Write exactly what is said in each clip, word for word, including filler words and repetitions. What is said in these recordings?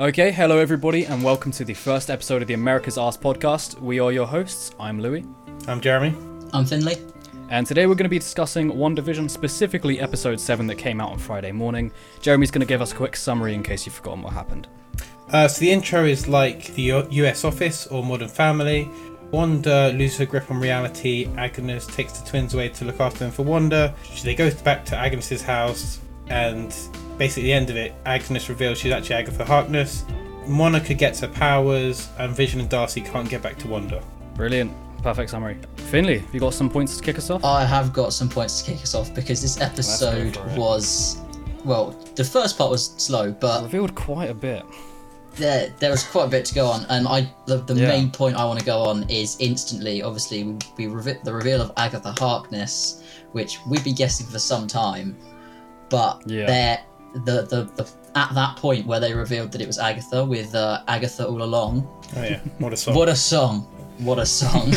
Okay, hello everybody, and welcome to the first episode of the America's Arse podcast. We are your hosts. I'm Louis. I'm Jeremy. I'm Finley. And today we're going to be discussing WandaVision, specifically episode seven that came out on Friday morning. Jeremy's going to give us a quick summary in case you've forgotten what happened. Uh, so the intro is like the U S Office or Modern Family. Wanda loses her grip on reality. Agnes takes the twins away to look after them for Wanda. She, they go back to Agnes's house, and basically the end of it, Agnes reveals she's actually Agatha Harkness. Monica gets her powers, and Vision and Darcy can't get back to Wanda. Brilliant. Perfect summary. Finley, have you got some points to kick us off? I have got some points to kick us off because this episode was, well, the first part was slow, but... It revealed quite a bit. There, there was quite a bit to go on, and I the, the yeah. main point I want to go on is instantly, obviously, we, we re- the reveal of Agatha Harkness, which we've been guessing for some time, but yeah. there, the, the the at that point where they revealed that it was Agatha with uh, Agatha all along. Oh yeah, what a song! What a song! What a song!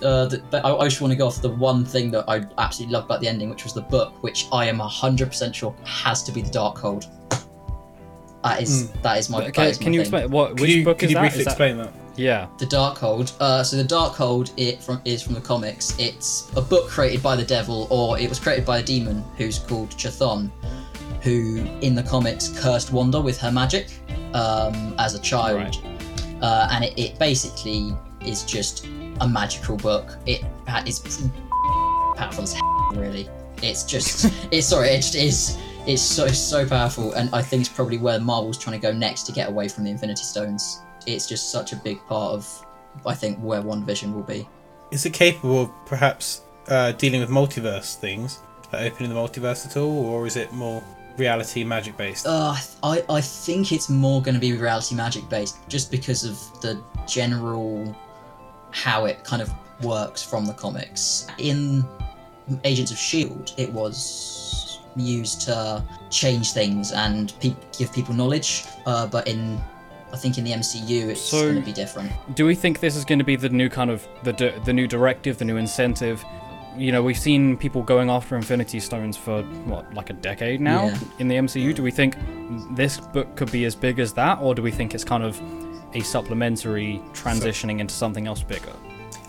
uh, the, but I, I just want to go off the one thing that I absolutely loved about the ending, which was the book, which I am a hundred percent sure has to be the Darkhold. That is mm. that is my. That can, is my can you thing. explain what? Which you, book can is you that? briefly is that, explain that? Yeah, the Darkhold. Uh, so the Darkhold it from is from the comics. It's a book created by the devil, or it was created by a demon who's called Chthon, who in the comics cursed Wanda with her magic um, as a child, right. uh, and it, it basically is just a magical book. It is powerful as really. It's just it's sorry. It just is. It's so so powerful, and I think it's probably where Marvel's trying to go next to get away from the Infinity Stones. It's just such a big part of, I think, where WandaVision will be. Is it capable of perhaps uh, dealing with multiverse things, like opening the multiverse at all, or is it more reality magic based? Uh, I I think it's more going to be reality magic based, just because of the general how it kind of works from the comics. In Agents of S H I E L D, it was used to change things and pe- give people knowledge, uh, but in I think in the M C U it's so going to be different. Do we think this is going to be the new kind of the di- the new directive, the new incentive? You know, we've seen people going after Infinity Stones for what, like a decade now yeah. in the M C U. Do we think this book could be as big as that, or do we think it's kind of a supplementary transitioning so, into something else bigger?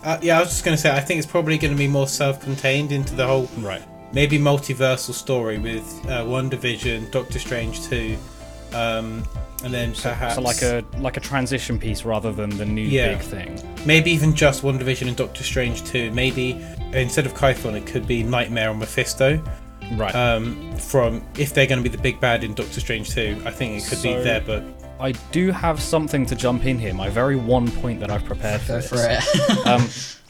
Uh, yeah, I was just going to say I think it's probably going to be more self-contained into the whole right. Maybe multiversal story with uh, WandaVision, Doctor Strange two, um, and then perhaps so, so like a like a transition piece rather than the new yeah. big thing. Maybe even just WandaVision and Doctor Strange two. Maybe instead of Chthon, it could be Nightmare and Mephisto. Right. Um, from if they're going to be the big bad in Doctor Strange two, I think it could so, be there. But I do have something to jump in here. My very one point that I've prepared for. Go for it. um,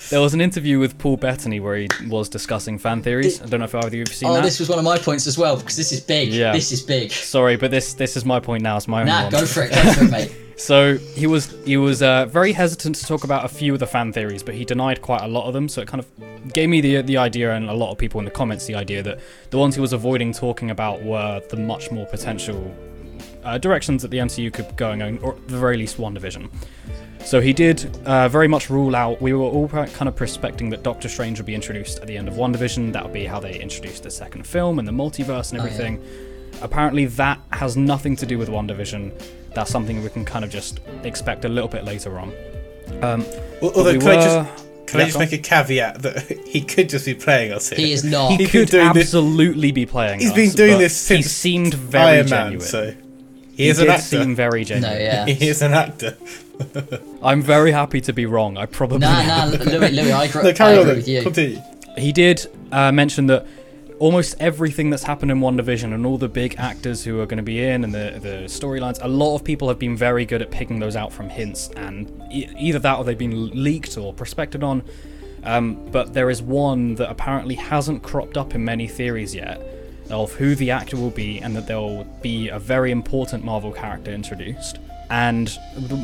There was an interview with Paul Bettany where he was discussing fan theories. I don't know if either of you have seen oh, that. Oh, this was one of my points as well, because this is big. Yeah. This is big. Sorry, but this this is my point now. It's my own nah, one. Nah, go for it. Go for it, mate. So he was he was uh, very hesitant to talk about a few of the fan theories, but he denied quite a lot of them. So it kind of gave me the the idea, and a lot of people in the comments, the idea that the ones he was avoiding talking about were the much more potential uh, directions that the M C U could go in, or at the very least WandaVision. So he did uh, very much rule out, we were all kind of prospecting that Doctor Strange would be introduced at the end of WandaVision. That would be how they introduced the second film and the multiverse and everything. Oh, yeah. Apparently that has nothing to do with WandaVision. That's something we can kind of just expect a little bit later on. Um, Although, we can, were, I just, can I just make on? a caveat that he could just be playing us here. He is not. He, he could absolutely this. be playing He's us. He's been doing this since he seemed very Iron genuine. Man, so. He, he is did an actor. seem very genuine. No, yeah. He is an actor. I'm very happy to be wrong. I probably nah, nah, Louis, Louis, I agree, no, I agree with you. Continue. He did uh, mention that almost everything that's happened in WandaVision and all the big actors who are going to be in and the, the storylines, a lot of people have been very good at picking those out from hints, and e- either that or they've been leaked or prospected on. Um, but there is one that apparently hasn't cropped up in many theories yet of who the actor will be, and that there will be a very important Marvel character introduced. And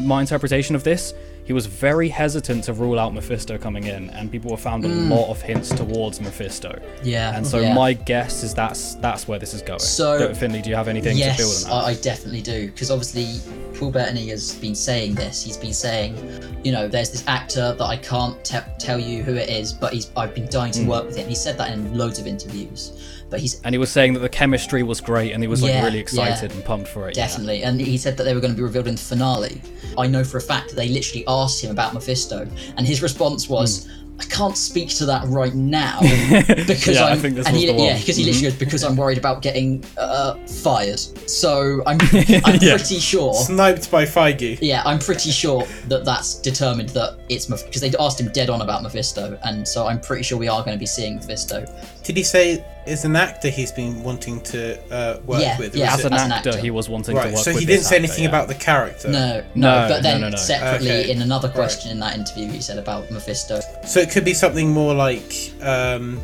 my interpretation of this, he was very hesitant to rule out Mephisto coming in, and people were found a mm. lot of hints towards Mephisto. Yeah. And so yeah. my guess is that's that's where this is going. So, Finley, do you have anything yes, to build on that? Yes, I definitely do, because obviously Paul Bettany has been saying this. He's been saying, you know, there's this actor that I can't te- tell you who it is, but he's I've been dying to mm. work with him. He said that in loads of interviews. but he's and he was saying that the chemistry was great, and he was like yeah, really excited yeah, and pumped for it. Definitely, yeah. And he said that they were going to be revealed in the finale. I know for a fact that they literally asked him about Mephisto, and his response was, mm. I can't speak to that right now because yeah, I'm, I think this and was he, the one. Yeah, because he literally goes, because I'm worried about getting uh, fired. So I'm, I'm yeah. pretty sure sniped by Feige. Yeah, I'm pretty sure that that's determined that it's because they asked him dead on about Mephisto, and so I'm pretty sure we are going to be seeing Mephisto. Did he say it's an actor he's been wanting to uh, work yeah, with? Yeah, as an, as an actor, he was wanting right, to work so with. So he didn't say actor, anything yeah. about the character. No, no. no but then no, no, no. separately, okay. in another question right. in that interview, he said about Mephisto. So it could be something more like, um,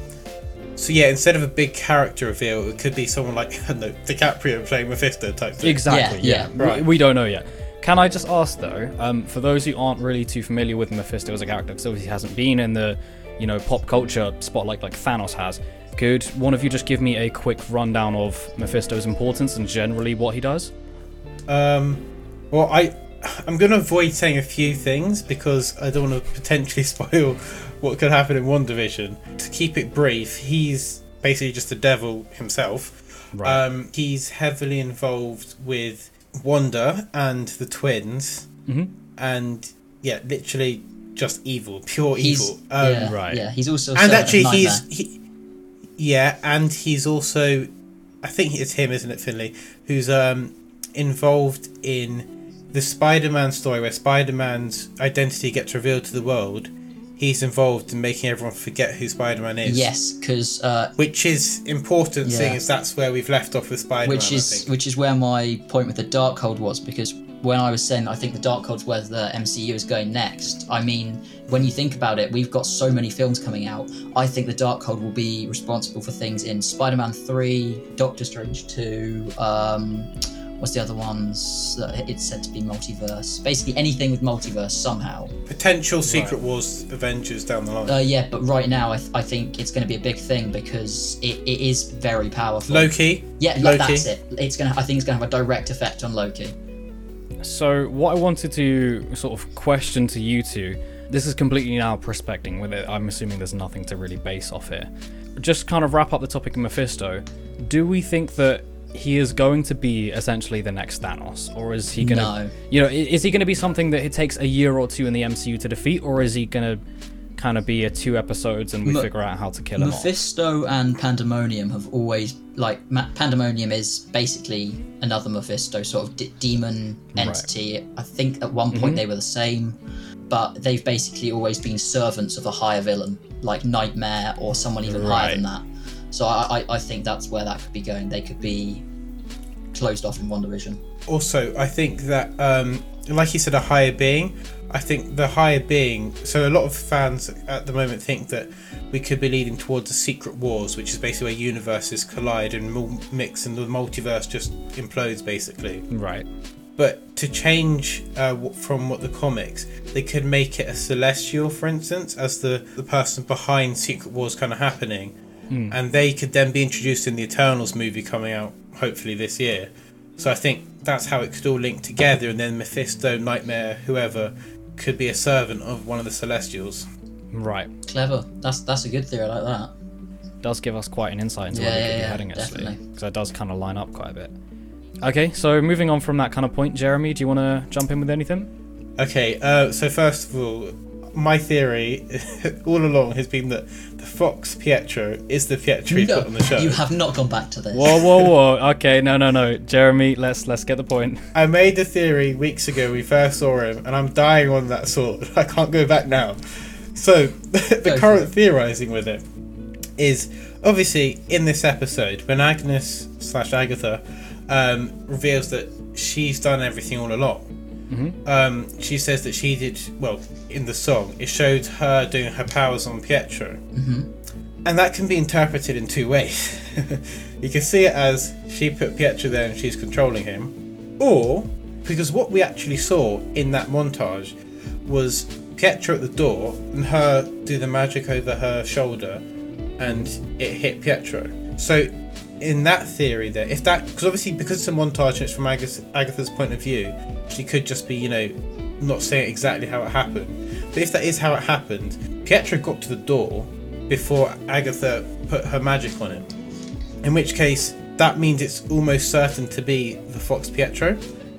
so yeah, instead of a big character reveal, it could be someone like, I don't know, DiCaprio playing Mephisto type thing. Exactly, yeah. yeah. yeah. Right. We, we don't know yet. Can I just ask though, um, for those who aren't really too familiar with Mephisto as a character, because obviously he hasn't been in the, you know, pop culture spotlight like Thanos has, could one of you just give me a quick rundown of Mephisto's importance and generally what he does? Um, well, I... I'm going to avoid saying a few things because I don't want to potentially spoil what could happen in WandaVision. To keep it brief, he's basically just the devil himself. Right. Um, he's heavily involved with Wanda and the twins. Mm-hmm. And yeah, literally just evil, pure he's, evil. Um, yeah, right. Yeah, he's also and actually he's he, yeah, and he's also, I think it's him, isn't it, Finley, who's um, involved in the Spider-Man story where Spider-Man's identity gets revealed to the world. He's involved in making everyone forget who Spider-Man is. Yes, because uh, which is important, yeah. seeing as that's where we've left off with Spider-Man. Which is I think. which is where my point with the Darkhold was, because when I was saying that I think the Darkhold's where the M C U is going next, I mean, when you think about it, we've got so many films coming out. I think the Darkhold will be responsible for things in Spider-Man three, Doctor Strange two. Um, What's the other ones? Uh, it's said to be multiverse. Basically anything with multiverse somehow. Potential Secret right. Wars Avengers down the line. Uh, yeah, but right now I, th- I think it's going to be a big thing because it, it is very powerful. Loki? Yeah, Loki. That's it. It's gonna. I think it's going to have a direct effect on Loki. So what I wanted to sort of question to you two, this is completely now prospecting with it. I'm assuming there's nothing to really base off here. Just kind of wrap up the topic of Mephisto. Do we think that he is going to be essentially the next Thanos, or is he gonna no. you know is he gonna be something that it takes a year or two in the M C U to defeat, or is he gonna kind of be a two episodes and we M- figure out how to kill him Mephisto off? And Pandemonium have always like Ma- Pandemonium is basically another Mephisto sort of d- demon entity. Right. I think at one point mm-hmm. they were the same, but they've basically always been servants of a higher villain like Nightmare or someone even right. higher than that. So I, I think that's where that could be going. They could be closed off in WandaVision. Also, I think that, um, like you said, a higher being. I think the higher being... So a lot of fans at the moment think that we could be leading towards the Secret Wars, which is basically where universes collide and mix and the multiverse just implodes, basically. Right. But to change uh, from what the comics, they could make it a Celestial, for instance, as the, the person behind Secret Wars kind of happening. Mm. And they could then be introduced in the Eternals movie coming out hopefully this year. So I think that's how it could all link together, and then Mephisto, Nightmare, whoever could be a servant of one of the Celestials. Right. Clever. That's that's a good theory. I like that. Does give us quite an insight into yeah, where we could yeah, be heading, actually, because that does kind of line up quite a bit. Okay, so moving on from that kind of point, Jeremy, do you want to jump in with anything? Okay, uh, so first of all, my theory all along has been that the Fox Pietro is the Pietro you no, put on the show. You have not gone back to this. Whoa, whoa, whoa. Okay, no, no, no. Jeremy, let's let's get the point. I made the theory weeks ago we first saw him, and I'm dying on that sword. I can't go back now. So the go current theorising with it is, obviously, in this episode, when Agnes slash Agatha um, reveals that she's done everything all along, Mm-hmm. Um, she says that she did well in the song. It showed her doing her powers on Pietro, mm-hmm. and that can be interpreted in two ways. You can see it as she put Pietro there and she's controlling him, or because what we actually saw in that montage was Pietro at the door and her do the magic over her shoulder, and it hit Pietro. So in that theory, there, if that because obviously because it's a montage and it's from Agatha, Agatha's point of view. She could just be, you know, not saying exactly how it happened. But if that is how it happened, Pietro got to the door before Agatha put her magic on him. in which case that means it's almost certain to be the Fox Pietro.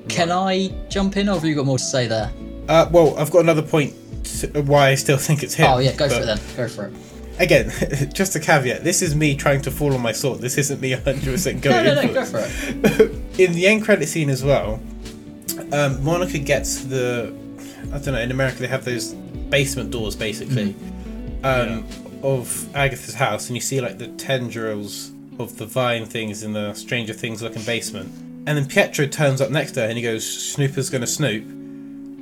Can I jump in, or have you got more to say there? Uh, well, I've got another point to why I still think it's him. Oh yeah, go for it then. Go for it. Again, just a caveat. This is me trying to fall on my sword. This isn't me one hundred percent going no, no, no, go for it. In the end credit scene as well, um, Monica gets the... I don't know, in America they have those basement doors, basically, mm. um, yeah. of Agatha's house. And you see, like, the tendrils of the vine things in the Stranger Things-looking basement. And then Pietro turns up next to her and he goes, Snooper's gonna snoop.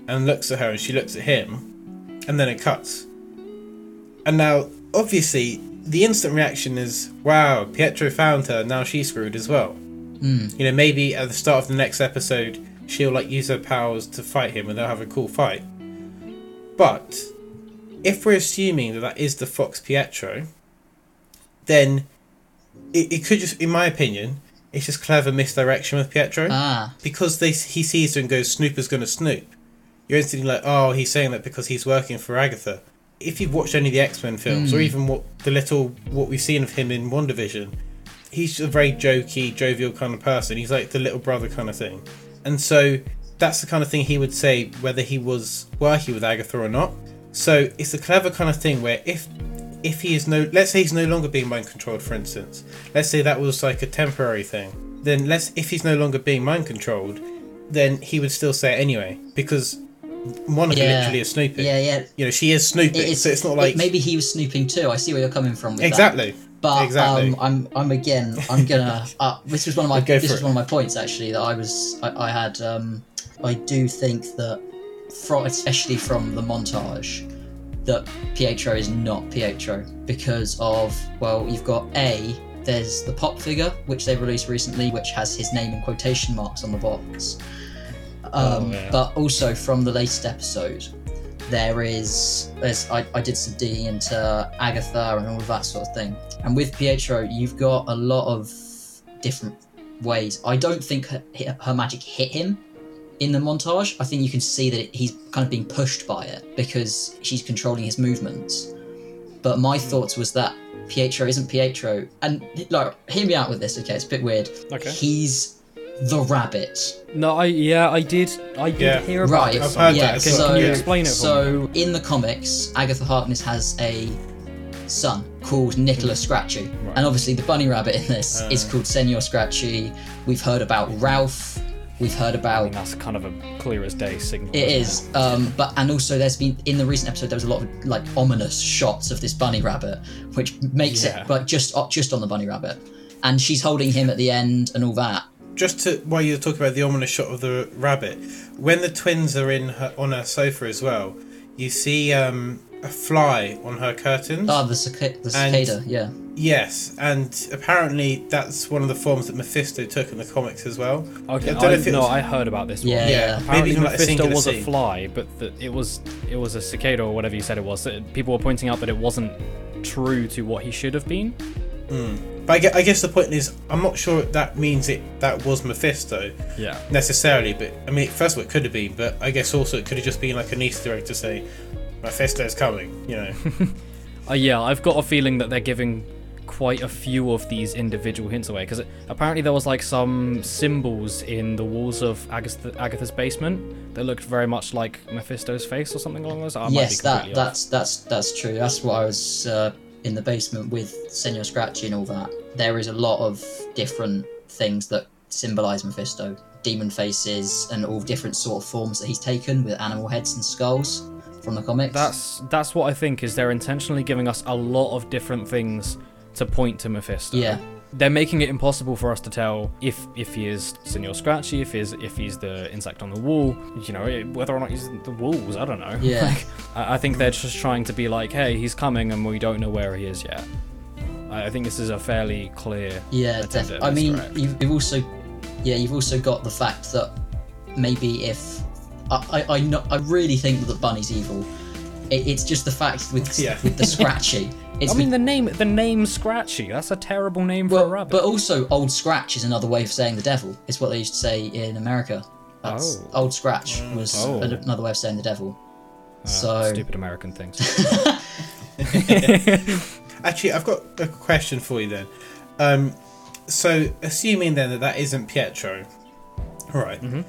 And looks at her and she looks at him. And then it cuts. And now... obviously, the instant reaction is, wow, Pietro found her, now she's screwed as well. Mm. You know, maybe at the start of the next episode, she'll, like, use her powers to fight him and they'll have a cool fight. But, if we're assuming that that is the Fox Pietro, then it, it could just, in my opinion, it's just clever misdirection with Pietro. Ah. Because they, he sees her and goes, Snooper's gonna snoop. You're instantly like, oh, he's saying that because he's working for Agatha. If you've watched any of the X-Men films, mm. or even what the little what we've seen of him in WandaVision, he's a very jokey, jovial kind of person. He's like the little brother kind of thing. And so that's the kind of thing he would say whether he was working with Agatha or not. So it's a clever kind of thing where if if he is no... let's say he's no longer being mind-controlled, for instance. Let's say that was like a temporary thing. Then let's if he's no longer being mind-controlled, then he would still say it anyway. Because... Monica yeah. literally is snooping. Yeah, yeah. You know, she is snooping, it is, so it's not like... It, maybe he was snooping too. I see where you're coming from with exactly. that. But exactly. um, I'm, I'm again, I'm gonna... Uh, this was one of my Go this was it. one of my points, actually, that I was... I, I had... Um, I do think that, from, especially from the montage, that Pietro is not Pietro because of, well, you've got A, there's the pop figure, which they released recently, which has his name in quotation marks on the box. Um, oh, yeah. But also from the latest episode, there is, there's, I, I did some digging into Agatha and all of that sort of thing. And with Pietro, you've got a lot of different ways. I don't think her, her magic hit him in the montage. I think you can see that he's kind of being pushed by it because she's controlling his movements. But my thoughts was that Pietro isn't Pietro. And like, hear me out with this, okay? It's a bit weird. Okay. He's... the rabbit. No, I yeah, I did. I did yeah. hear about right. this. Right, yeah. That. So, can you explain it? So, for me? In the comics, Agatha Harkness has a son called Nicola Scratchy, right. and obviously the bunny rabbit in this uh, is called Senor Scratchy. We've heard about Ralph. We've heard about. I mean, that's kind of a clear as day signal. It is, um, but and also there's been in the recent episode there was a lot of like ominous shots of this bunny rabbit, which makes yeah. it like just just on the bunny rabbit, and she's holding him at the end and all that. Just to while you're talking about the ominous shot of the rabbit, when the twins are in her, on her sofa as well, you see um, a fly on her curtains. Oh, the, cic- the cicada, and, yeah. Yes, and apparently that's one of the forms that Mephisto took in the comics as well. Okay, I don't I, know if it no, was... I heard about this one. Yeah, yeah. yeah. Maybe Mephisto like a was scene. a fly, but the, it was it was a cicada or whatever you said it was. People were pointing out that it wasn't true to what he should have been. Mm. But I guess the point is, I'm not sure that means it that was Mephisto yeah. necessarily. But I mean, first of all, it could have been, but I guess also it could have just been like an Easter egg to say Mephisto's coming, you know. uh, yeah, I've got a feeling that they're giving quite a few of these individual hints away because apparently there was like some symbols in the walls of Agatha, Agatha's basement that looked very much like Mephisto's face or something along those lines. Yes, that, that's that's that's true. That's what I was. Uh... in the basement with Senor Scratchy and all that, there is a lot of different things that symbolise Mephisto. Demon faces and all different sort of forms that he's taken with animal heads and skulls from the comics. That's that's what I think is they're intentionally giving us a lot of different things to point to Mephisto. Yeah. They're making it impossible for us to tell if if he is Senor Scratchy, if he's, if he's the insect on the wall, you know, whether or not he's the walls, I don't know. Yeah. Like, I think they're just trying to be like, hey, he's coming and we don't know where he is yet. I think this is a fairly clear... Yeah, definitely. I mean, you've, you've also yeah, you've also got the fact that maybe if... I, I, I, no, I really think that the bunny's evil. It, it's just the fact with, yeah. with the Scratchy... It's I mean, the name the name Scratchy, that's a terrible name well, for a rabbit. But also, Old Scratch is another way of saying the devil. It's what they used to say in America. That's, oh. Old Scratch was oh. another way of saying the devil. Uh, so stupid American things. Actually, I've got a question for you then. Um, So, assuming then that that isn't Pietro, right? Mm-hmm.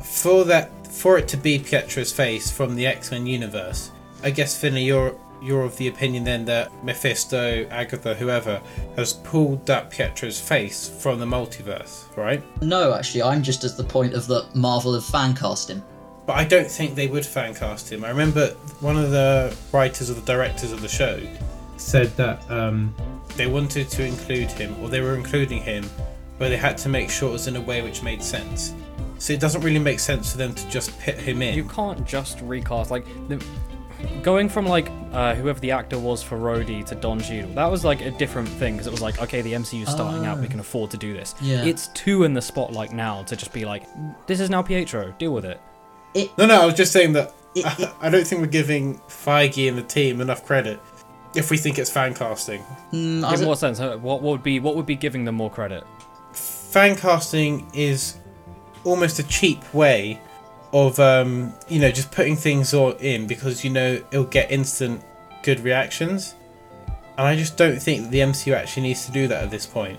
For that, for it to be Pietro's face from the X-Men universe, I guess, Finley, you're you're of the opinion then that Mephisto, Agatha, whoever, has pulled that Pietro's face from the multiverse, right? No, actually, I'm just at the point of that Marvel have fan cast him. But I don't think they would fan cast him. I remember one of the writers or the directors of the show said that um, they wanted to include him, or they were including him, but they had to make sure it was in a way which made sense. So it doesn't really make sense for them to just pit him in. You can't just recast, like, the, going from, like, uh, whoever the actor was for Rhodey to Don Cheadle, that was, like, a different thing, because it was like, okay, the M C U's starting oh. out, we can afford to do this. Yeah. It's too in the spotlight now to just be like, this is now Pietro, deal with it. it no, no, I was just saying that it, it, I don't think we're giving Feige and the team enough credit if we think it's fan casting. Mm, in what sense? What, what would be what would be giving them more credit? Fan casting is almost a cheap way of um, you know, just putting things all in because you know it'll get instant good reactions, and I just don't think that the M C U actually needs to do that at this point.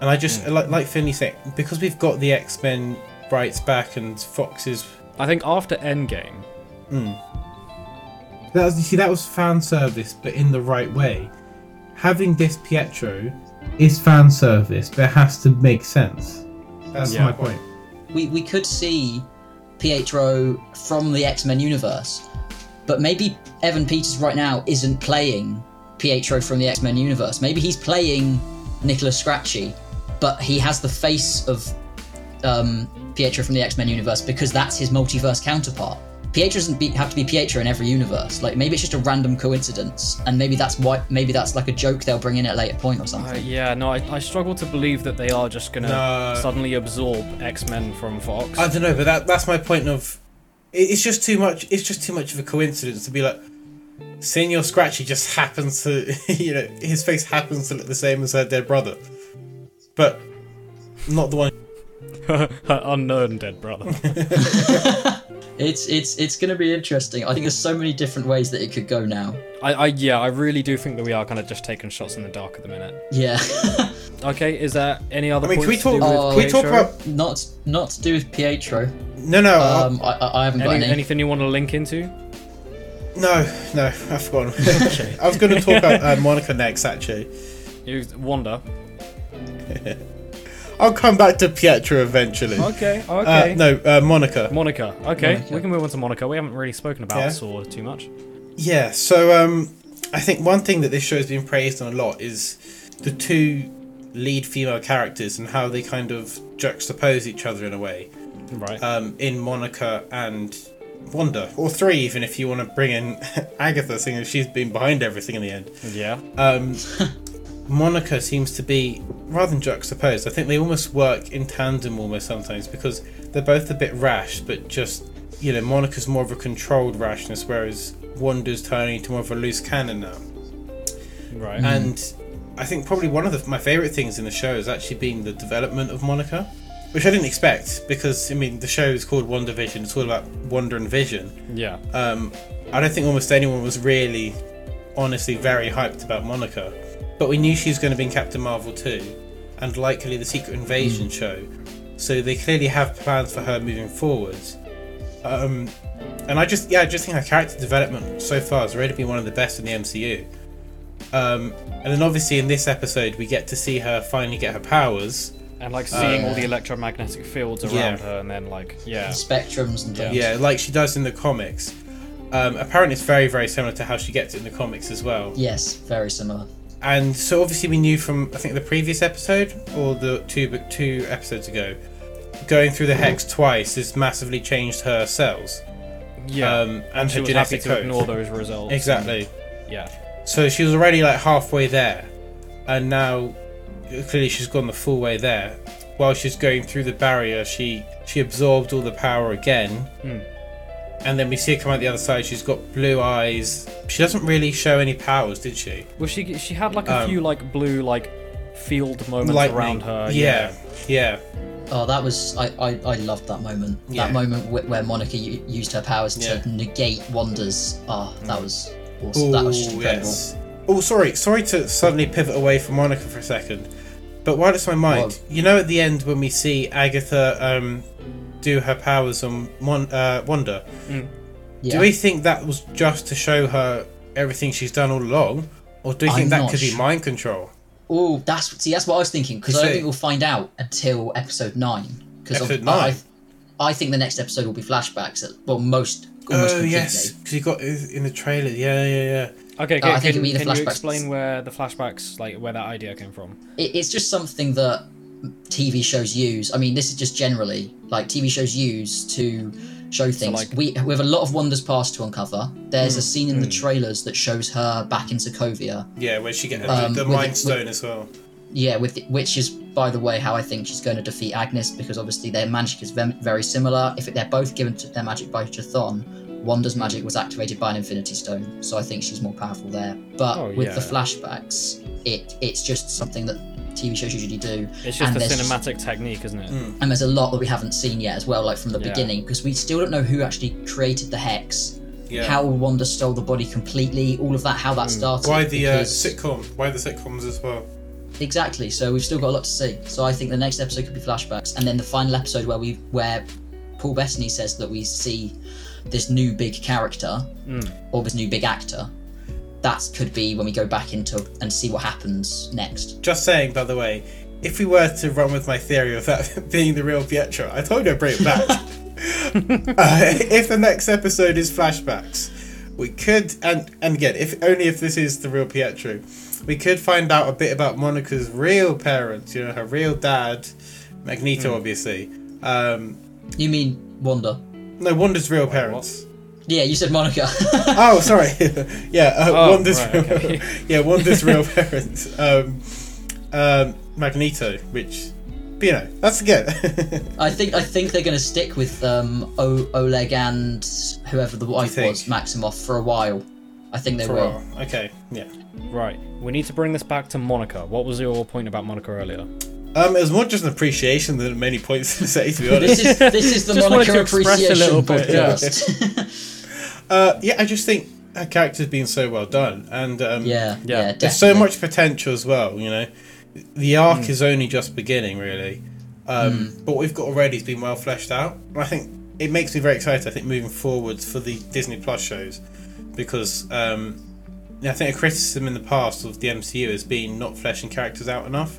And I just mm. like like Finley said, because we've got the X-Men rights back and Fox's. I think after Endgame. Mm. That was, you see, that was fan service, but in the right way. Having this Pietro is fan service, but it has to make sense. That's yeah. my point. We we could see Pietro from the X-Men universe, but maybe Evan Peters right now isn't playing Pietro from the X-Men universe. Maybe he's playing Nicola Scratchy, but he has the face of um, Pietro from the X-Men universe because that's his multiverse counterpart. Pietro doesn't be, have to be Pietro in every universe. Like, maybe it's just a random coincidence, and maybe that's why. Maybe that's like a joke they'll bring in at a later point or something. Uh, yeah, no, I, I struggle to believe that they are just gonna no. suddenly absorb X-Men from Fox. I don't know, but that that's my point of. It's just too much. It's just too much of a coincidence to be like, Senor Scratchy just happens to, you know, his face happens to look the same as her dead brother, but not the one. Her unknown dead brother. It's it's it's going to be interesting. I think there's so many different ways that it could go now. I, I yeah, I really do think that we are kind of just taking shots in the dark at the minute. Yeah. Okay, is there any other? I mean, can we talk? Uh, can we talk about not not to do with Pietro? No, no. Um, I, I, I haven't any, got any. Anything you want to link into? No, no, I've forgotten. Okay. I was going to talk about uh, Monica next, actually. You Wanda. I'll come back to Pietro eventually. Okay, okay. Uh, no, uh, Monica. Monica, okay. Monica. We can move on to Monica. We haven't really spoken about yeah. Sword too much. Yeah, so um, I think one thing that this show has been praised on a lot is the two lead female characters and how they kind of juxtapose each other in a way. Right. Um, in Monica and Wanda, or three even if you want to bring in Agatha, seeing as she's been behind everything in the end. Yeah. Um... Monica seems to be, rather than juxtaposed, I think they almost work in tandem almost sometimes because they're both a bit rash, but just, you know, Monica's more of a controlled rashness, whereas Wanda's turning into more of a loose cannon now. Right. And I think probably one of the, my favourite things in the show has actually been the development of Monica, which I didn't expect because, I mean, the show is called WandaVision, it's all about Wanda and Vision. Yeah. Um, I don't think almost anyone was really, honestly, very hyped about Monica. But we knew she was going to be in Captain Marvel two, and likely the Secret Invasion mm. show, so they clearly have plans for her moving forwards. Um, and I just, yeah, I just think her character development so far has already been one of the best in the M C U. Um, and then obviously in this episode we get to see her finally get her powers. And like seeing uh, all the electromagnetic fields around yeah. her, and then like yeah, spectrums and things. Yeah, like she does in the comics. Um, apparently it's very, very similar to how she gets it in the comics as well. Yes, very similar. And so obviously we knew from, I think, the previous episode, or the two but two episodes ago, going through the hex twice has massively changed her cells. Yeah, um, and she her was genetic happy code. To ignore those results. Exactly. And, yeah. So she was already like halfway there, and now clearly she's gone the full way there. While she's going through the barrier, she she absorbed all the power again. Mm. And then we see her come out the other side. She's got blue eyes. She doesn't really show any powers, did she? Well, she she had like a um, few like blue like field moments lightning. Around her. Yeah, yeah. Oh, that was I I, I loved that moment. Yeah. That moment where Monica used her powers yeah. to negate Wanda's. Ah, oh, that was awesome. Ooh, that was just incredible. Yes. Oh, sorry, sorry to suddenly pivot away from Monica for a second. But while it's on my mind, well, you know, at the end when we see Agatha um, do her powers on Mon- uh, Wanda, mm. yeah. do we think that was just to show her everything she's done all along, or do you think I'm that could sure. be mind control? Oh, that's see, that's what I was thinking, because I don't think we'll find out until episode nine. Cause episode nine. I, I think the next episode will be flashbacks. At, well, most. Almost oh completely. Yes, because you got it in the trailer. Yeah, yeah, yeah. Okay, okay. Uh, I think can, the can you explain where the flashbacks, like where that idea came from? It, it's just something that T V shows use. I mean, this is just generally like T V shows use to show things. So like, we we have a lot of Wanda's past to uncover. There's mm, a scene in mm. the trailers that shows her back in Sokovia. Yeah, where she gets um, the, the Mind Stone with, as well. Yeah, with the, which is, by the way, how I think she's going to defeat Agnes, because obviously their magic is very similar. If it, they're both given to their magic by Chthon, Wanda's magic was activated by an Infinity Stone, so I think she's more powerful there. But oh, with yeah. the flashbacks, it it's just something that T V shows usually do. It's just and a cinematic technique, isn't it? Mm. And there's a lot that we haven't seen yet as well, like from the yeah. beginning, because we still don't know who actually created the Hex. Yeah. How Wanda stole the body completely, all of that, how that mm. started. Why the because... uh, sitcom? Why the sitcoms as well? Exactly, so we've still got a lot to see. So I think the next episode could be flashbacks, and then the final episode where we where Paul Bettany says that we see this new big character mm. or this new big actor. That could be when we go back into and see what happens next. Just saying, by the way, if we were to run with my theory of that being the real Pietro, I told you I'd bring it back. uh, if the next episode is flashbacks, we could, and and again, if only if this is the real Pietro, we could find out a bit about Monica's real parents, you know, her real dad, Magneto, mm. obviously. Um, you mean Wanda? No, Wanda's real Wait, parents. What? Yeah, you said Monica. oh, sorry. yeah, uh, oh, Wanda's right, real. Okay. yeah, Wanda's real parents. Um, um, Magneto, which, you know, that's good. I think I think they're going to stick with um, o- Oleg and whoever the wife was, Maximoff, for a while. I think they for will. Okay. Yeah. Right. We need to bring this back to Monica. What was your point about Monica earlier? Um, it was more just an appreciation than many points to say. To be honest, this is this is the just Monica appreciation podcast. Yeah. uh, yeah, I just think her character's been so well done, and um, yeah, yeah, yeah there's so much potential as well. You know, the arc mm. is only just beginning, really. Um, mm. But what we've got already has been well fleshed out. I think it makes me very excited. I think moving forwards for the Disney Plus shows. Because um, I think a criticism in the past of the M C U has been not fleshing characters out enough.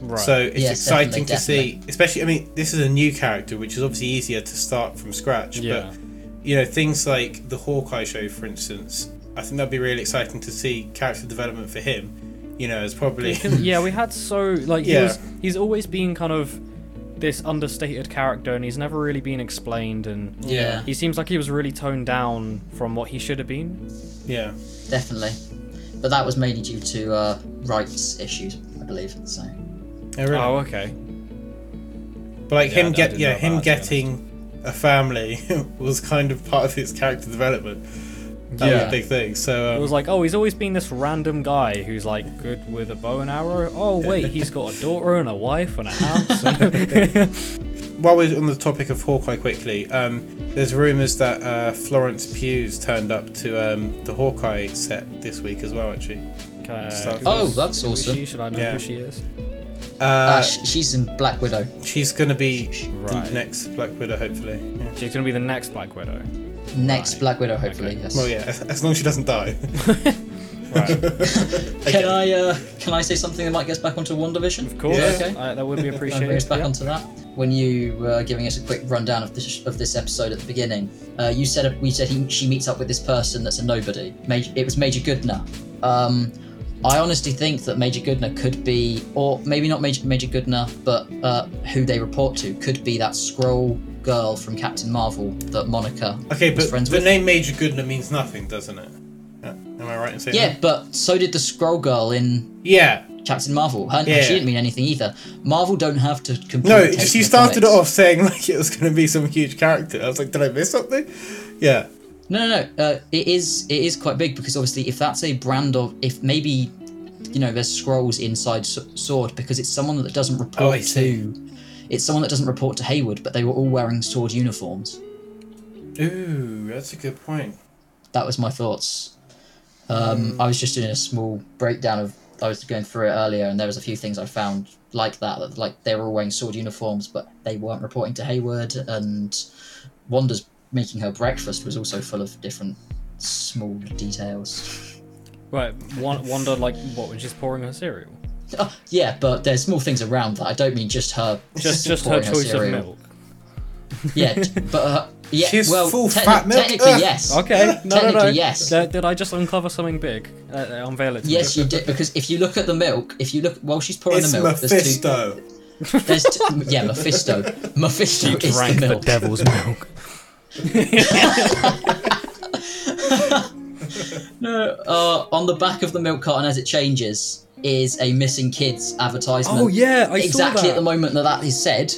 Right. So it's yes, exciting definitely, to definitely. see, especially, I mean, this is a new character, which is obviously easier to start from scratch. Yeah. But, you know, things like the Hawkeye show, for instance, I think that'd be really exciting to see character development for him. You know, it's probably... yeah, we had so, like, yeah. he was, he's always been kind of this understated character, and he's never really been explained, and yeah he seems like he was really toned down from what he should have been. Yeah, definitely. But that was mainly due to uh rights issues, I believe. So oh, really? oh okay but like yeah, him get yeah him that, getting a family was kind of part of his character development. That yeah. was a big thing. So um, it was like, oh, he's always been this random guy who's like good with a bow and arrow. Oh wait, he's got a daughter and a wife and a house. And... While we're on the topic of Hawkeye, quickly, um, there's rumours that uh, Florence Pugh's turned up to um, the Hawkeye set this week as well. Actually, uh, oh, was, that's awesome. She? Should I know yeah. who she is? Uh, uh, she's in Black Widow. She's gonna be right. the next Black Widow, hopefully. Yeah. She's gonna be the next Black Widow. Next right. Black Widow, hopefully. Okay. Yes. Well, yeah, as, as long as she doesn't die. right. Can I uh, can I say something that might get us back onto WandaVision? Of course. Yeah. Okay. Uh, that would be appreciated. Bring us back yeah. onto that. When you were giving us a quick rundown of this of this episode at the beginning, uh, you said we said he, she meets up with this person that's a nobody. Major, it was Major Goodner. Um, I honestly think that Major Goodner could be, or maybe not Major Major Goodner, but uh, who they report to could be that Skrull girl from Captain Marvel that Monica okay, was friends with. Okay, but the name Major Goodner means nothing, doesn't it? Yeah. Am I right in saying yeah, that? Yeah, but so did the Skrull girl in yeah. Captain Marvel. Her, yeah. She didn't mean anything either. Marvel don't have to completely. No, she started it off saying like it was going to be some huge character. I was like, did I miss something? Yeah. No, no, no. Uh, it is, it is quite big, because obviously, if that's a brand of, if maybe, you know, there's Skrulls inside S W O R D, because it's someone that doesn't report oh, to, it's someone that doesn't report to Hayward, but they were all wearing S W O R D uniforms. Ooh, that's a good point. That was my thoughts. Um, mm. I was just doing a small breakdown of I was going through it earlier, and there was a few things I found like that, that like they were all wearing sword uniforms, but they weren't reporting to Hayward, and Wanda's making her breakfast was also full of different small details. Right, Wanda, like, what, was just pouring her cereal? Oh, yeah, but there's small things around that. I don't mean just her just, just her choice her of milk. Yeah, but uh, yeah, she's well, full te- fat milk. Technically, Ugh. yes. Okay, no, technically, no, no. Yes. Did, did I just uncover something big? Uh, unveil it. To yes, me. You did, because if you look at the milk, if you look while well, she's pouring it's the milk, Mephisto. There's two. There's two, yeah, Mephisto. Mephisto she is drank the, milk. the devil's milk. No, uh, on the back of the milk carton as it changes is a missing kids advertisement. Oh yeah, I exactly saw that. Exactly at the moment that that is said.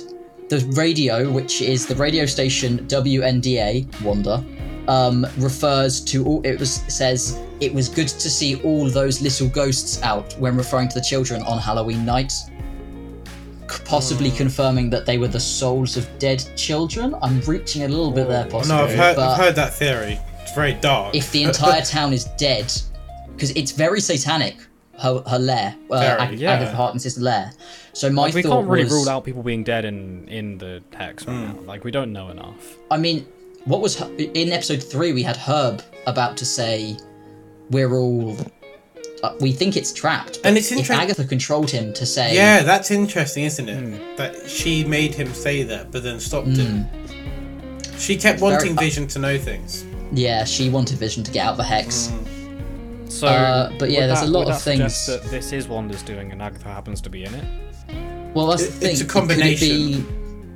The radio, which is the radio station W N D A, Wanda, um, refers to all. It was says it was good to see all those little ghosts out when referring to the children on Halloween night, possibly mm. confirming that they were the souls of dead children. I'm reaching a little bit there, possibly. No, I've heard, I've heard that theory. It's very dark. If the entire town is dead, because it's very satanic. Her, her lair, uh, Ag- yeah. Agatha Harkness' lair. So my like, we thought can't really was, rule out people being dead in, in the text right mm. now. Like, we don't know enough. I mean, what was her, in episode three? We had Herb about to say, "We're all, uh, we think it's trapped." But and it's interesting. Agatha controlled him to say, "Yeah, that's interesting, isn't it?" Mm. That she made him say that, but then stopped mm. him. She kept Very, wanting Vision uh, to know things. Yeah, she wanted Vision to get out of the hex. Mm. So, uh, but yeah, there's that, a lot of things. That this is Wanda's doing, and Agatha happens to be in it. Well, that's it, the thing. It's a combination. Could it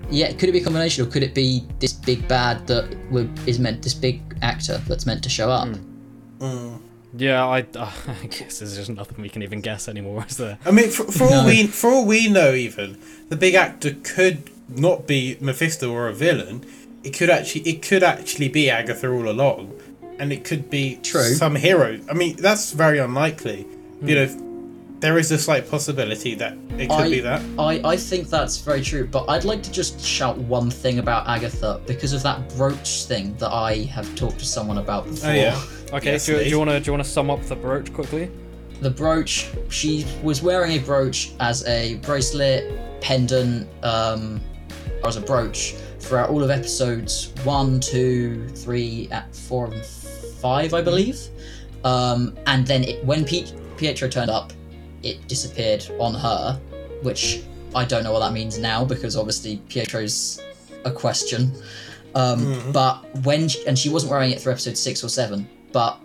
be, yeah, could it be a combination, or could it be this big bad that is meant, this big actor that's meant to show up? Mm. Mm. Yeah, I, uh, I guess there's just nothing we can even guess anymore, is there? I mean, for, for no. all we for all we know, even the big actor could not be Mephisto or a villain. It could actually, it could actually be Agatha all along. And it could be True. some hero. I mean, that's very unlikely. Mm. You know, there is a slight possibility that it could I, be that. I, I think that's very true, but I'd like to just shout one thing about Agatha because of that brooch thing that I have talked to someone about before. Oh, yeah. Okay, yes, do, do you want to do you want to sum up the brooch quickly? The brooch. She was wearing a brooch as a bracelet, pendant, um, or as a brooch throughout all of episodes one, two, three, four, and five. Five, I believe, um, and then it, when Pete, Pietro turned up, it disappeared on her, which I don't know what that means now because obviously Pietro's a question. Um, mm-hmm. But when she, and she wasn't wearing it through episode six or seven, but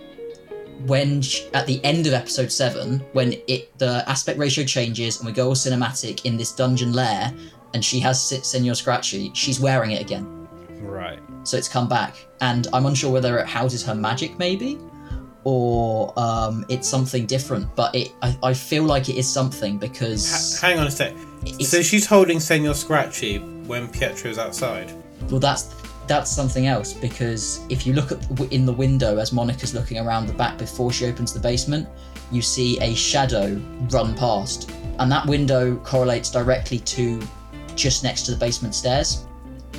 when she, at the end of episode seven, when it the aspect ratio changes and we go all cinematic in this dungeon lair, and she has Senor Scratchy, she's wearing it again. Right. So it's come back, and I'm unsure whether it houses her magic, maybe, or um, it's something different. But it, I, I feel like it is something because. H- hang on a sec. So she's holding Senor Scratchy when Pietro's outside. Well, that's that's something else because if you look at in the window as Monica's looking around the back before she opens the basement, you see a shadow run past, and that window correlates directly to just next to the basement stairs.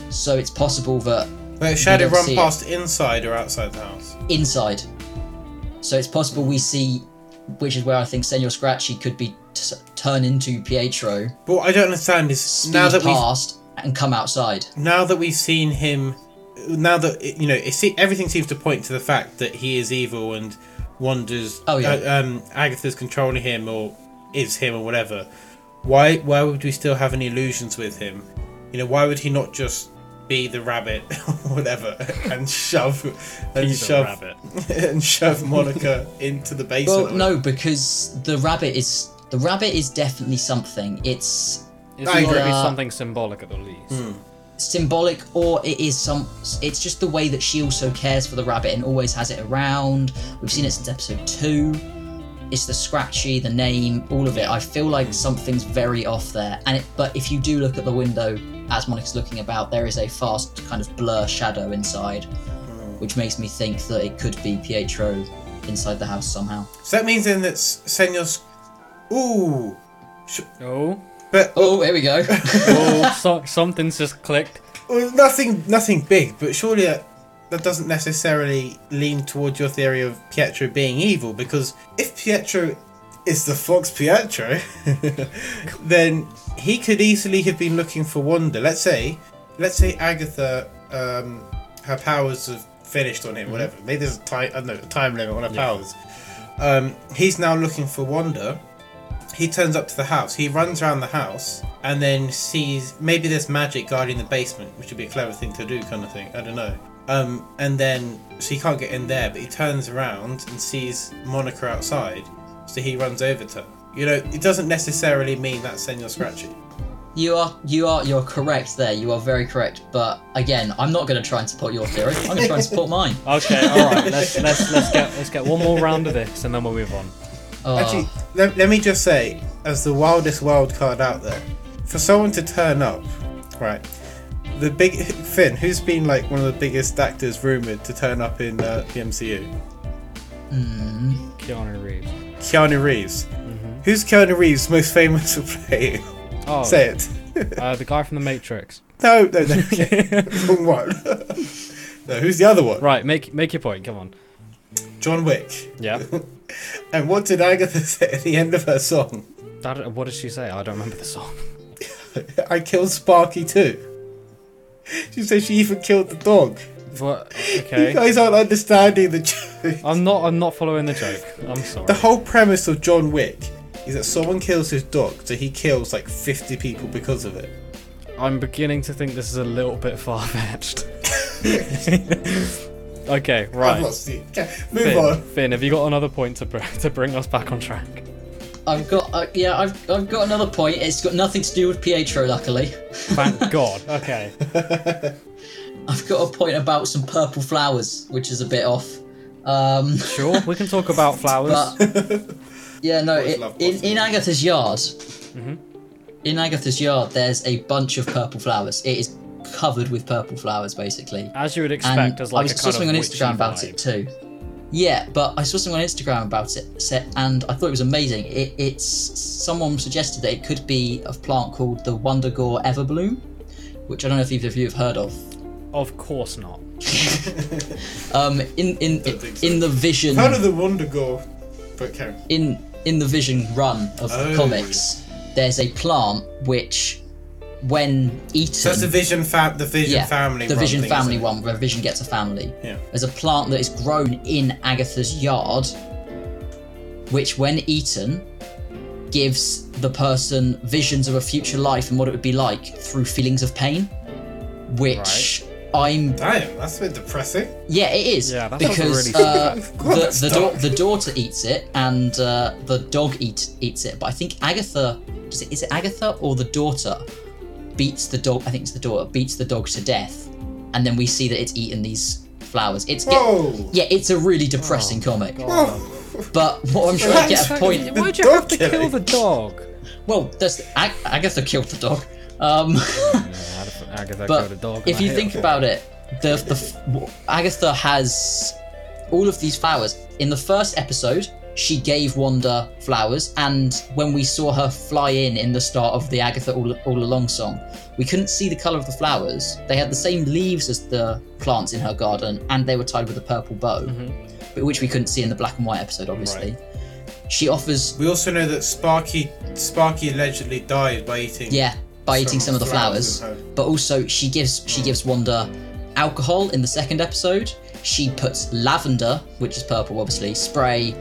So it's possible that. Wait, shadow run past it. Inside or outside the house? Inside. So it's possible we see, which is where I think Senor Scratchy could be t- turned into Pietro. But what I don't understand is speed now that past and come outside. Now that we've seen him, now that you know, it se- everything seems to point to the fact that he is evil and Wanda's, oh, yeah. uh, um, Agatha's controlling him or is him or whatever. Why? Why would we still have any illusions with him? You know, why would he not just be the rabbit or whatever and shove and He's shove and shove Monica into the basement? Well, no, because the rabbit is the rabbit is definitely something. It's it's going to be something symbolic at the least. Mm. Symbolic, or it is some. It's just the way that she also cares for the rabbit and always has it around. We've seen it since episode two. It's the Scratchy, the name, all of it. I feel like something's very off there. And it, but if you do look at the window, as Monica's looking about, there is a fast kind of blur shadow inside, which makes me think that it could be Pietro inside the house somehow. So that means then that Senor's... Ooh! Sh- oh. But, oh, here we go. oh, so- something's just clicked. Well, nothing, nothing big, but surely that... that doesn't necessarily lean towards your theory of Pietro being evil, because if Pietro is the Fox Pietro, then he could easily have been looking for Wanda. Let's say, let's say Agatha, um, her powers have finished on him, mm-hmm. whatever. Maybe there's a time, I don't know, a time limit on her yeah. powers. Um, he's now looking for Wanda. He turns up to the house. He runs around the house and then sees maybe there's magic guarding the basement, which would be a clever thing to do, kind of thing. I don't know. Um, and then, so he can't get in there, but he turns around and sees Monica outside, so he runs over to her. You know, it doesn't necessarily mean that's Senor Scratchy. You are, you are, you're correct there. You are very correct. But again, I'm not going to try and support your theory. I'm going to try and support mine. Okay, all right. Let's let's let's get let's get one more round of this, and then we'll move on. Oh. Actually, let, let me just say, as the wildest wild card out there, for someone to turn up, right? The big Finn, who's been like one of the biggest actors rumored to turn up in uh, the M C U. Mm. Keanu Reeves. Keanu Reeves. Mm-hmm. Who's Keanu Reeves most famous for playing? Oh, say it. uh, the guy from The Matrix. No, no, no. Wrong one. No, who's the other one? Right, make make your point. Come on. John Wick. Yeah. And what did Agatha say at the end of her song? That, what did she say? I don't remember the song. I killed Sparky too. She said she even killed the dog. What? Okay. You guys aren't understanding the joke. I'm not. I'm not following the joke. I'm sorry. The whole premise of John Wick is that someone kills his dog, so he kills like fifty people because of it. I'm beginning to think this is a little bit far-fetched. Okay, right. I've lost you. Okay, move Finn, on. Finn, have you got another point to br- to bring us back on track? I've got, uh, yeah, I've I've got another point. It's got nothing to do with Pietro, luckily. Thank God. Okay. I've got a point about some purple flowers, which is a bit off. Um, sure, we can talk about flowers. But, yeah, no, it, in, in Agatha's yard, mm-hmm. in Agatha's yard, there's a bunch of purple flowers. It is covered with purple flowers, basically. As you would expect, and as like I was a kind something of on Instagram about vibe. It too. Yeah, but I saw something on Instagram about it, and I thought it was amazing. It, it's someone suggested that it could be a plant called the Wundergore Everbloom, which I don't know if either of you have heard of. Of course not. um, in in in, so. in the Vision. How did the Wundergore? Okay. In in the Vision run of oh. the comics, there's a plant which, when eaten, so it's the Vision, fa- the Vision yeah, family, the Vision thing, family one, where Vision gets a family. Yeah. There's a plant that is grown in Agatha's yard, which, when eaten, gives the person visions of a future life and what it would be like through feelings of pain, which right. I'm. Damn, that's a bit depressing. Yeah, it is. Yeah, that's because really uh, the the, da- the daughter eats it and uh, the dog eat, eats it, but I think Agatha, is it, is it Agatha or the daughter? Beats the dog. I think it's the daughter beats the dog to death, and then we see that it's eaten these flowers. It's get, yeah, it's a really depressing oh, comic. But what I'm trying to get a point. Why'd you have to kill the dog? Well, that's Ag- Agatha killed the dog. Um, Agatha killed the dog. If you think about it, the, the Agatha has all of these flowers. In the first episode, she gave Wanda flowers, and when we saw her fly in in the start of the Agatha All, All Along song, we couldn't see the colour of the flowers. They had the same leaves as the plants in her garden, and they were tied with a purple bow, mm-hmm. but which we couldn't see in the black and white episode, obviously. Right. She offers... We also know that Sparky Sparky allegedly died by eating... Yeah, by some eating some of the flowers, flowers but also she gives, she gives Wanda alcohol in the second episode. She puts lavender, which is purple, obviously, spray...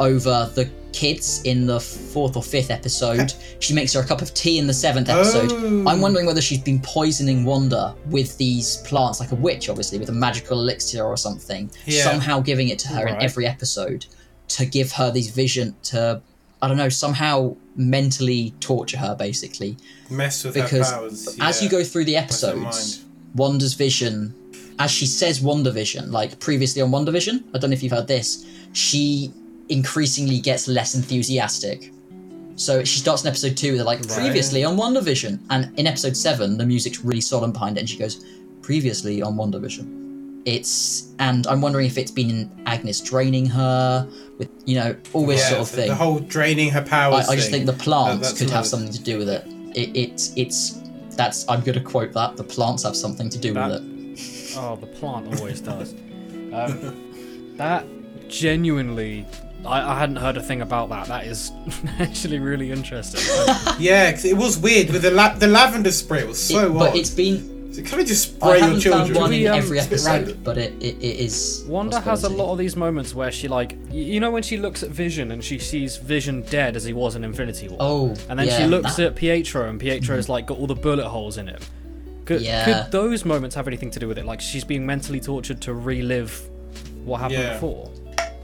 over the kids in the fourth or fifth episode. She makes her a cup of tea in the seventh episode. Oh. I'm wondering whether she's been poisoning Wanda with these plants, like a witch, obviously, with a magical elixir or something, yeah. somehow giving it to her right. in every episode to give her these visions to, I don't know, somehow mentally torture her, basically. Mess with because her powers. Because yeah. as you go through the episodes, Wanda's vision, as she says WandaVision, like previously on WandaVision, I don't know if you've heard this, she... increasingly gets less enthusiastic. So she starts in episode two with like right. previously on WandaVision, and in episode seven the music's really solemn behind it and she goes previously on WandaVision. It's and I'm wondering if it's been Agnes draining her with, you know, all this yeah, sort of the, thing. The whole draining her powers. I, I just thing. think the plants no, could have something to do with it. It it's it's that's I'm gonna quote that, the plants have something to do that, with it. Oh, the plant always does. Um, that genuinely I, I hadn't heard a thing about that. That is actually really interesting. Yeah, because it was weird with the la- the lavender spray was so it, odd. But it's been. So kind of just spray your children. I haven't found one in um, every episode, but it, it, it is. Wanda has a lot of these moments where she like, you know, when she looks at Vision and she sees Vision dead as he was in Infinity War. Oh. And then yeah, she looks that... at Pietro and Pietro's like got all the bullet holes in him. Could, yeah. could those moments have anything to do with it? Like she's being mentally tortured to relive what happened yeah. before.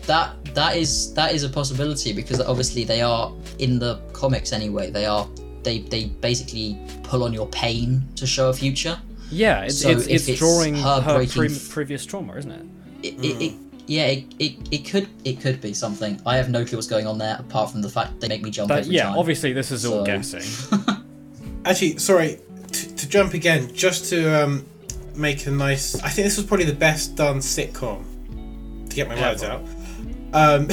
That that is that is a possibility, because obviously they are in the comics anyway. They are they they basically pull on your pain to show a future. Yeah, it's so it's, it's, it's drawing her, her pre- previous trauma, isn't it? It, mm. it, it yeah, it, it it could it could be something. I have no clue what's going on there, apart from the fact they make me jump. That, every yeah, time. Obviously this is so. all guessing. Actually, sorry. To, to jump again, just to um, make a nice... I think this was probably the best done sitcom, to get my Ever. words out. Um,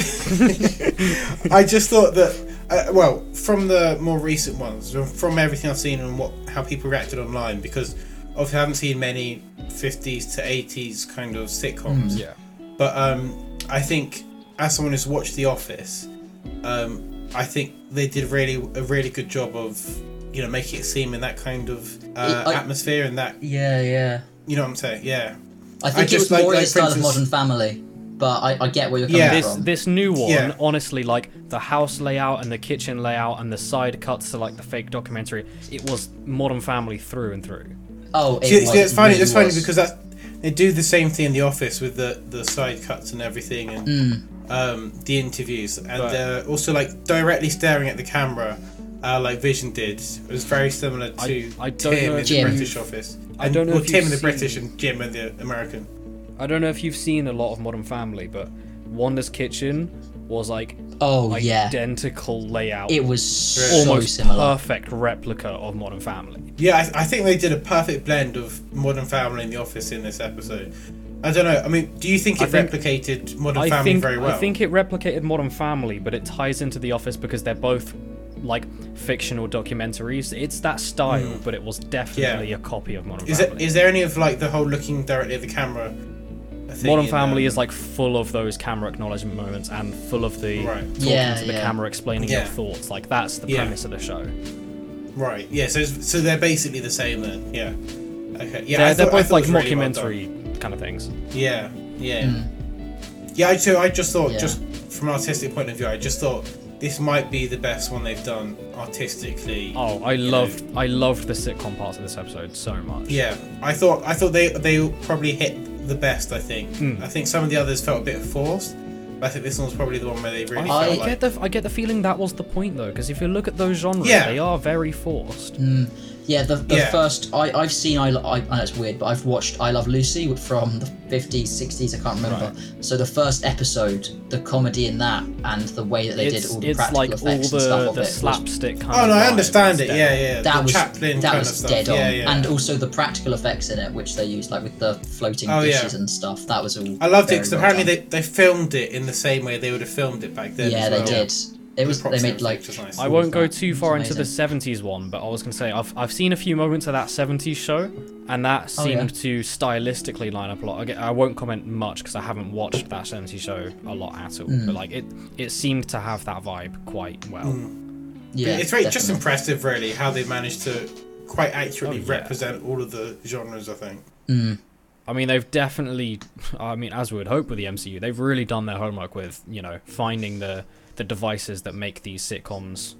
I just thought that, uh, well, from the more recent ones, from everything I've seen and what how people reacted online, because obviously I haven't seen many fifties to eighties kind of sitcoms. Mm, yeah. But um, I think, as someone who's watched The Office, um, I think they did really a really good job of... you know, making it seem in that kind of uh, I, atmosphere and that... Yeah, yeah. You know what I'm saying? Yeah. I think I it just, was like, more like, in the style instance, of Modern Family, but I, I get where you're coming yeah. from. This, this new one, yeah. honestly, like, the house layout and the kitchen layout and the side cuts to, like, the fake documentary, it was Modern Family through and through. Oh, it See, was. It's funny, it really it's funny because that's, they do the same thing in The Office with the, the side cuts and everything and mm. um, the interviews. And right. they're also, like, directly staring at the camera... Uh, like Vision did. It was very similar to I, I Tim in the Jim. British office. And, I don't know. Well, Tim in the British and Jim in the American. I don't know if you've seen a lot of Modern Family, but Wanda's kitchen was like oh identical yeah. layout. It was so almost similar. Perfect replica of Modern Family. Yeah, I, I think they did a perfect blend of Modern Family and The Office in this episode. I don't know. I mean, do you think it think, replicated Modern I Family think, very well? I think it replicated Modern Family, but it ties into The Office because they're both. Like fictional documentaries, it's that style, mm. but it was definitely yeah. a copy of Modern is Family. It, is there any of like the whole looking directly at the camera? Modern Family is like full of those camera acknowledgement moments and full of the right. talking yeah, to the yeah. camera, explaining yeah. your thoughts. Like that's the yeah. premise of the show. Right. Yeah. So so they're basically the same then. Yeah. Okay. Yeah. They're, thought, they're both like mockumentary really well kind of things. Yeah. Yeah. Mm. Yeah. I so I just thought, yeah. just from an artistic point of view, I just thought. This might be the best one they've done artistically. Oh, I loved know. I loved the sitcom parts of this episode so much. Yeah, I thought I thought they they probably hit the best. I think mm. I think some of the others felt a bit forced, but I think this one's probably the one where they really. I, I like... get the I get the feeling that was the point though, because if you look at those genres, yeah. they are very forced. Mm. Yeah, the, the yeah. first I I've seen I, I I know it's weird, but I've watched I Love Lucy from the fifties, sixties, I can't remember. Right. So the first episode, the comedy in that, and the way that they it's, did all the practical like effects all the, and stuff the of it, slapstick was, kind oh, of. Oh no, I understand it. Yeah, yeah. That the was Chaplin that was dead stuff. on, yeah, yeah. and also the practical effects in it, which they used like with the floating oh, dishes yeah. and stuff. That was all. I loved it because well apparently done. they they filmed it in the same way they would have filmed it back then. Yeah, as well. they did. It was, the they made like, nice. I won't go too far into the seventies one, but I was going to say, I've I've seen a few moments of that seventies show, and that seemed oh, yeah. to stylistically line up a lot. I won't comment much, because I haven't watched that seventies show a lot at all, mm. but like it, it seemed to have that vibe quite well. Mm. Yeah, it's very, just impressive, really, how they managed to quite accurately oh, yeah. represent all of the genres, I think. Mm. I mean, they've definitely, I mean, as we would hope with the M C U, they've really done their homework with, you know, finding the... the devices that make these sitcoms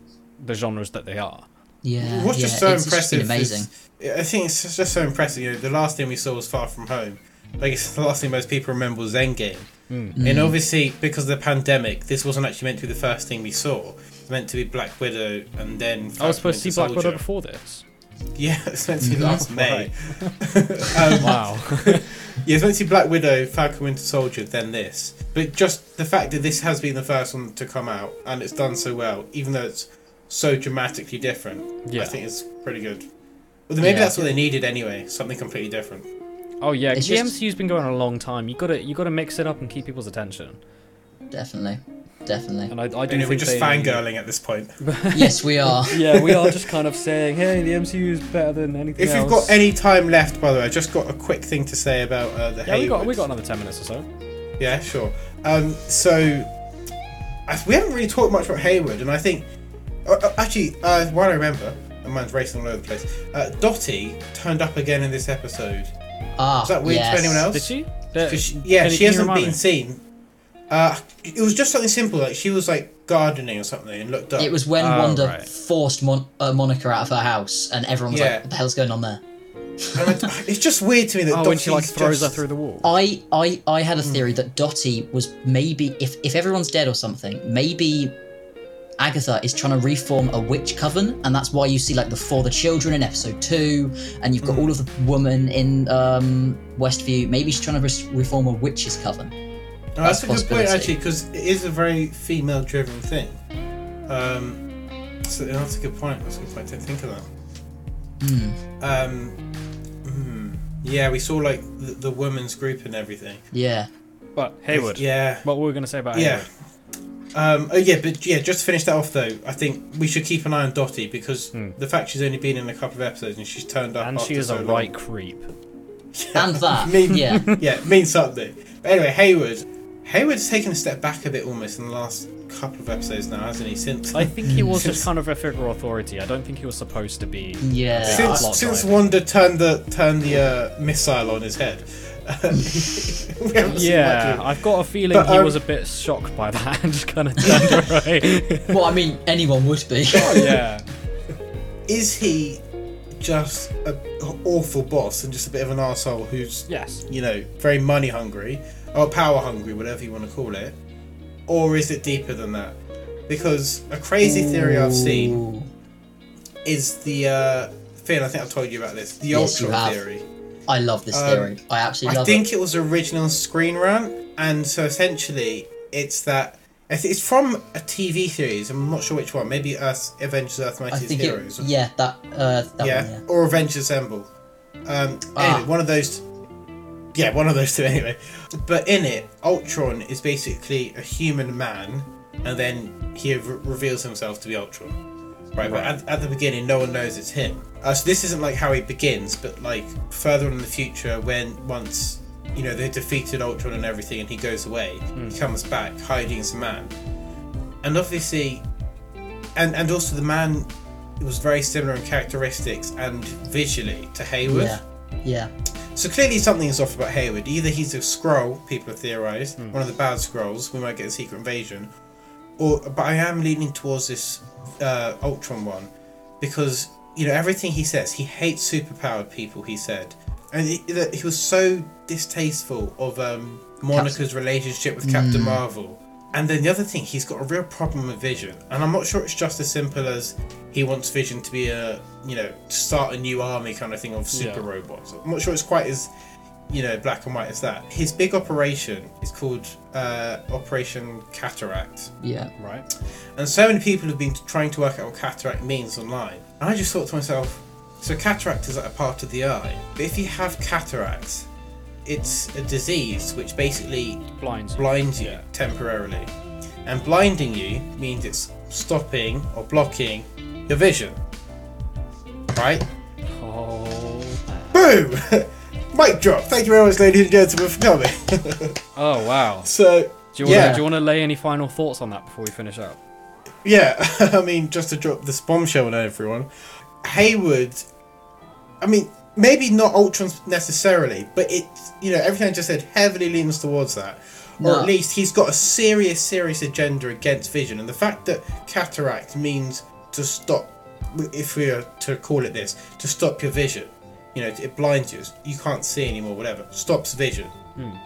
the genres that they are. Yeah, what's yeah, just so it's impressive just amazing. Is, I think it's just so impressive, you know, the last thing we saw was Far From Home. Like, it's the last thing most people remember was Endgame. Mm. And obviously, because of the pandemic, this wasn't actually meant to be the first thing we saw. It's meant to be Black Widow and then... I was supposed to see Black Widow before this. Yeah, it's meant to be no, last May. um, wow. Yeah, it's meant to be Black Widow, Falcon Winter Soldier, then this. But just the fact that this has been the first one to come out and it's done so well, even though it's so dramatically different, yeah. I think it's pretty good. Well, maybe yeah. that's what they needed anyway, something completely different. Oh yeah, because the just... M C U's been going on a long time. You gotta you gotta mix it up and keep people's attention. Definitely. Definitely. And I, I do and think we're just they... fangirling at this point. Yes, we are. Yeah, we are just kind of saying, hey, the M C U is better than anything else. If you've else. got any time left, by the way, I just got a quick thing to say about uh, the yeah, Haywoods. Yeah, we got, we got another ten minutes or so. Yeah, sure. Um, so, we haven't really talked much about Hayward, and I think uh, actually uh, while I remember, my mind's racing all over the place. Uh, Dottie turned up again in this episode. Ah, is that weird yes. to anyone else? Did she? Did, she yeah, can, she can hasn't been me? seen. Uh, it was just something simple, like she was like gardening or something and looked up. It was when oh, Wanda right. forced Mon- uh, Monica out of her house, and everyone was yeah. like, "What the hell's going on there?" And I, it's just weird to me that oh, Dottie's when she like throws just... her through the wall. I, I, I had a theory mm. that Dottie was maybe if if everyone's dead or something, maybe Agatha is trying to reform a witch coven, and that's why you see like the For the Children in episode two, and you've got mm. all of the women in um, Westview. Maybe she's trying to re- reform a witches coven. No, that's, that's a good point actually, because it is a very female-driven thing. Um, so that's a good point. That's a good point to think of that. Mm. Um, mm, yeah, we saw like the, the women's group and everything. Yeah. But Hayward. With, yeah. What were we going to say about yeah. Hayward? Um, oh yeah, but yeah, just to finish that off though, I think we should keep an eye on Dottie, because mm. the fact she's only been in a couple of episodes and she's turned up, and she is so a right creep, yeah, and that mean, yeah yeah means something. But anyway, Hayward Hayward's taken a step back a bit almost in the last couple of episodes now, hasn't he? Since I think he was just kind of a figure authority. I don't think he was supposed to be. Yeah. Since uh, since Wanda turned the turned the uh, missile on his head. Yeah, I've got a feeling but, um, he was a bit shocked by that and just kind of turned away. Well, I mean, anyone would be. Oh, yeah. Is he just an awful boss and just a bit of an arsehole who's, yes. you know, very money hungry or power hungry, whatever you want to call it? Or is it deeper than that? Because a crazy Ooh. theory I've seen is the uh, Finn, I think I've told you about this, the yes, Ultron theory. I love this theory. Um, I absolutely love it. I think it. it was original Screen Rant, and so essentially it's that it's from a T V series. I'm not sure which one. Maybe Earth, Avengers Earth Mightiest Heroes. It, yeah, that. Uh, that yeah, one, yeah, or Avengers Assemble. Um, ah. Anyway, one of those. Yeah, one of those two. Anyway, but in it, Ultron is basically a human man, and then he re- reveals himself to be Ultron. Right, right, but at, at the beginning, no one knows it's him. Uh, so this isn't like how he begins, but like further on in the future, when once you know they defeated Ultron and everything, and he goes away, mm. he comes back hiding as a man, and obviously, and and also the man was very similar in characteristics and visually to Hayward. Yeah. Yeah. So clearly something is off about Hayward. Either he's a Skrull, people have theorised, mm. one of the bad Skrulls. We might get a Secret Invasion, or but I am leaning towards this. Uh, Ultron one, because you know everything he says, he hates superpowered people, he said, and he, he was so distasteful of um, Monica's Captain. relationship with Captain mm. Marvel. And then the other thing, he's got a real problem with Vision, and I'm not sure it's just as simple as he wants Vision to be a you know start a new army kind of thing of super yeah. robots. I'm not sure it's quite as you know black and white as that. His big operation is called uh, Operation Cataract. Yeah, right. And so many people have been trying to work out what cataract means online, and I just thought to myself, so cataract is like a part of the eye, but if you have cataracts, it's a disease which basically blinds you, blinds you yeah. temporarily, and blinding you means it's stopping or blocking your vision, right? Oh, boom. Mic drop. Thank you very much, ladies and gentlemen, for coming. Oh, wow. So, do you, want yeah. to, do you want to lay any final thoughts on that before we finish up? Yeah, I mean, just to drop this bombshell on everyone. Hayward, I mean, maybe not Ultron necessarily, but it, you know, everything I just said heavily leans towards that. No. Or at least he's got a serious, serious agenda against Vision. And the fact that cataract means to stop, if we are to call it this, to stop your vision. You know, it blinds you. You can't see anymore. Whatever stops vision. Hmm.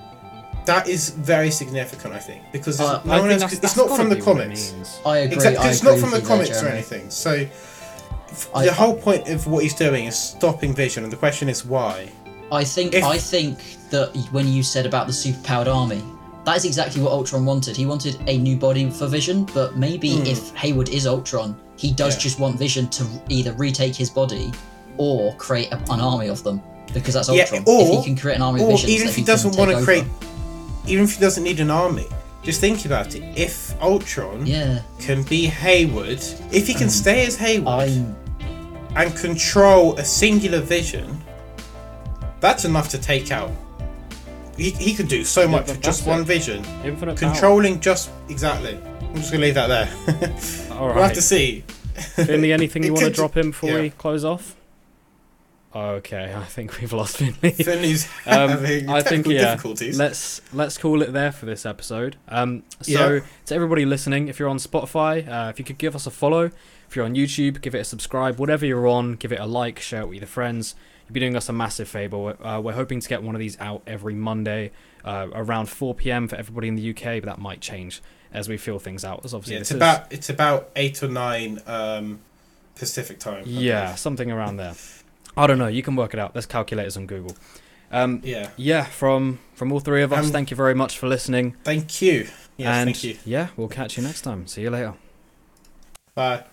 That is very significant, I think, because uh, no I one think else, that's, it's that's not from the comics. I agree. Exactly, I it's agree not from the comics there, or anything. So f- I, the whole point of what he's doing is stopping vision, and the question is why. I think. If, I think that when you said about the superpowered army, that is exactly what Ultron wanted. He wanted a new body for Vision, but maybe mm. if Hayward is Ultron, he does yeah. just want Vision to either retake his body. Or create a, an army of them, because that's Ultron. Yeah, or, if he can create an army of visions, even if he, he doesn't want to create, even if he doesn't need an army, just think about it. If Ultron yeah. can be Hayward, if he can um, stay as Hayward I'm... and control a singular vision, that's enough to take out. He he could do so much with just one vision. Infinite controlling power. just exactly. I'm just going to leave that there. All right. We'll have to see. Finley, anything you want to drop in before yeah. we close off? Okay, I think we've lost Finley. Finley's um, having I think, yeah, difficulties. Let's let's call it there for this episode. Um, so yeah. to everybody listening, if you're on Spotify, uh, if you could give us a follow. If you're on YouTube, give it a subscribe. Whatever you're on, give it a like, share it with your friends. You'd be doing us a massive favour. Uh, we're hoping to get one of these out every Monday uh, around four p.m. for everybody in the U K, but that might change as we feel things out. As obviously yeah, it's this about is... it's about eight or nine um, Pacific time. I yeah, believe. Something around there. I don't know. You can work it out. There's calculators on Google. Um, yeah. Yeah. From from all three of us, um, thank you very much for listening. Thank you. Yes, and thank you. Yeah, we'll catch you next time. See you later. Bye.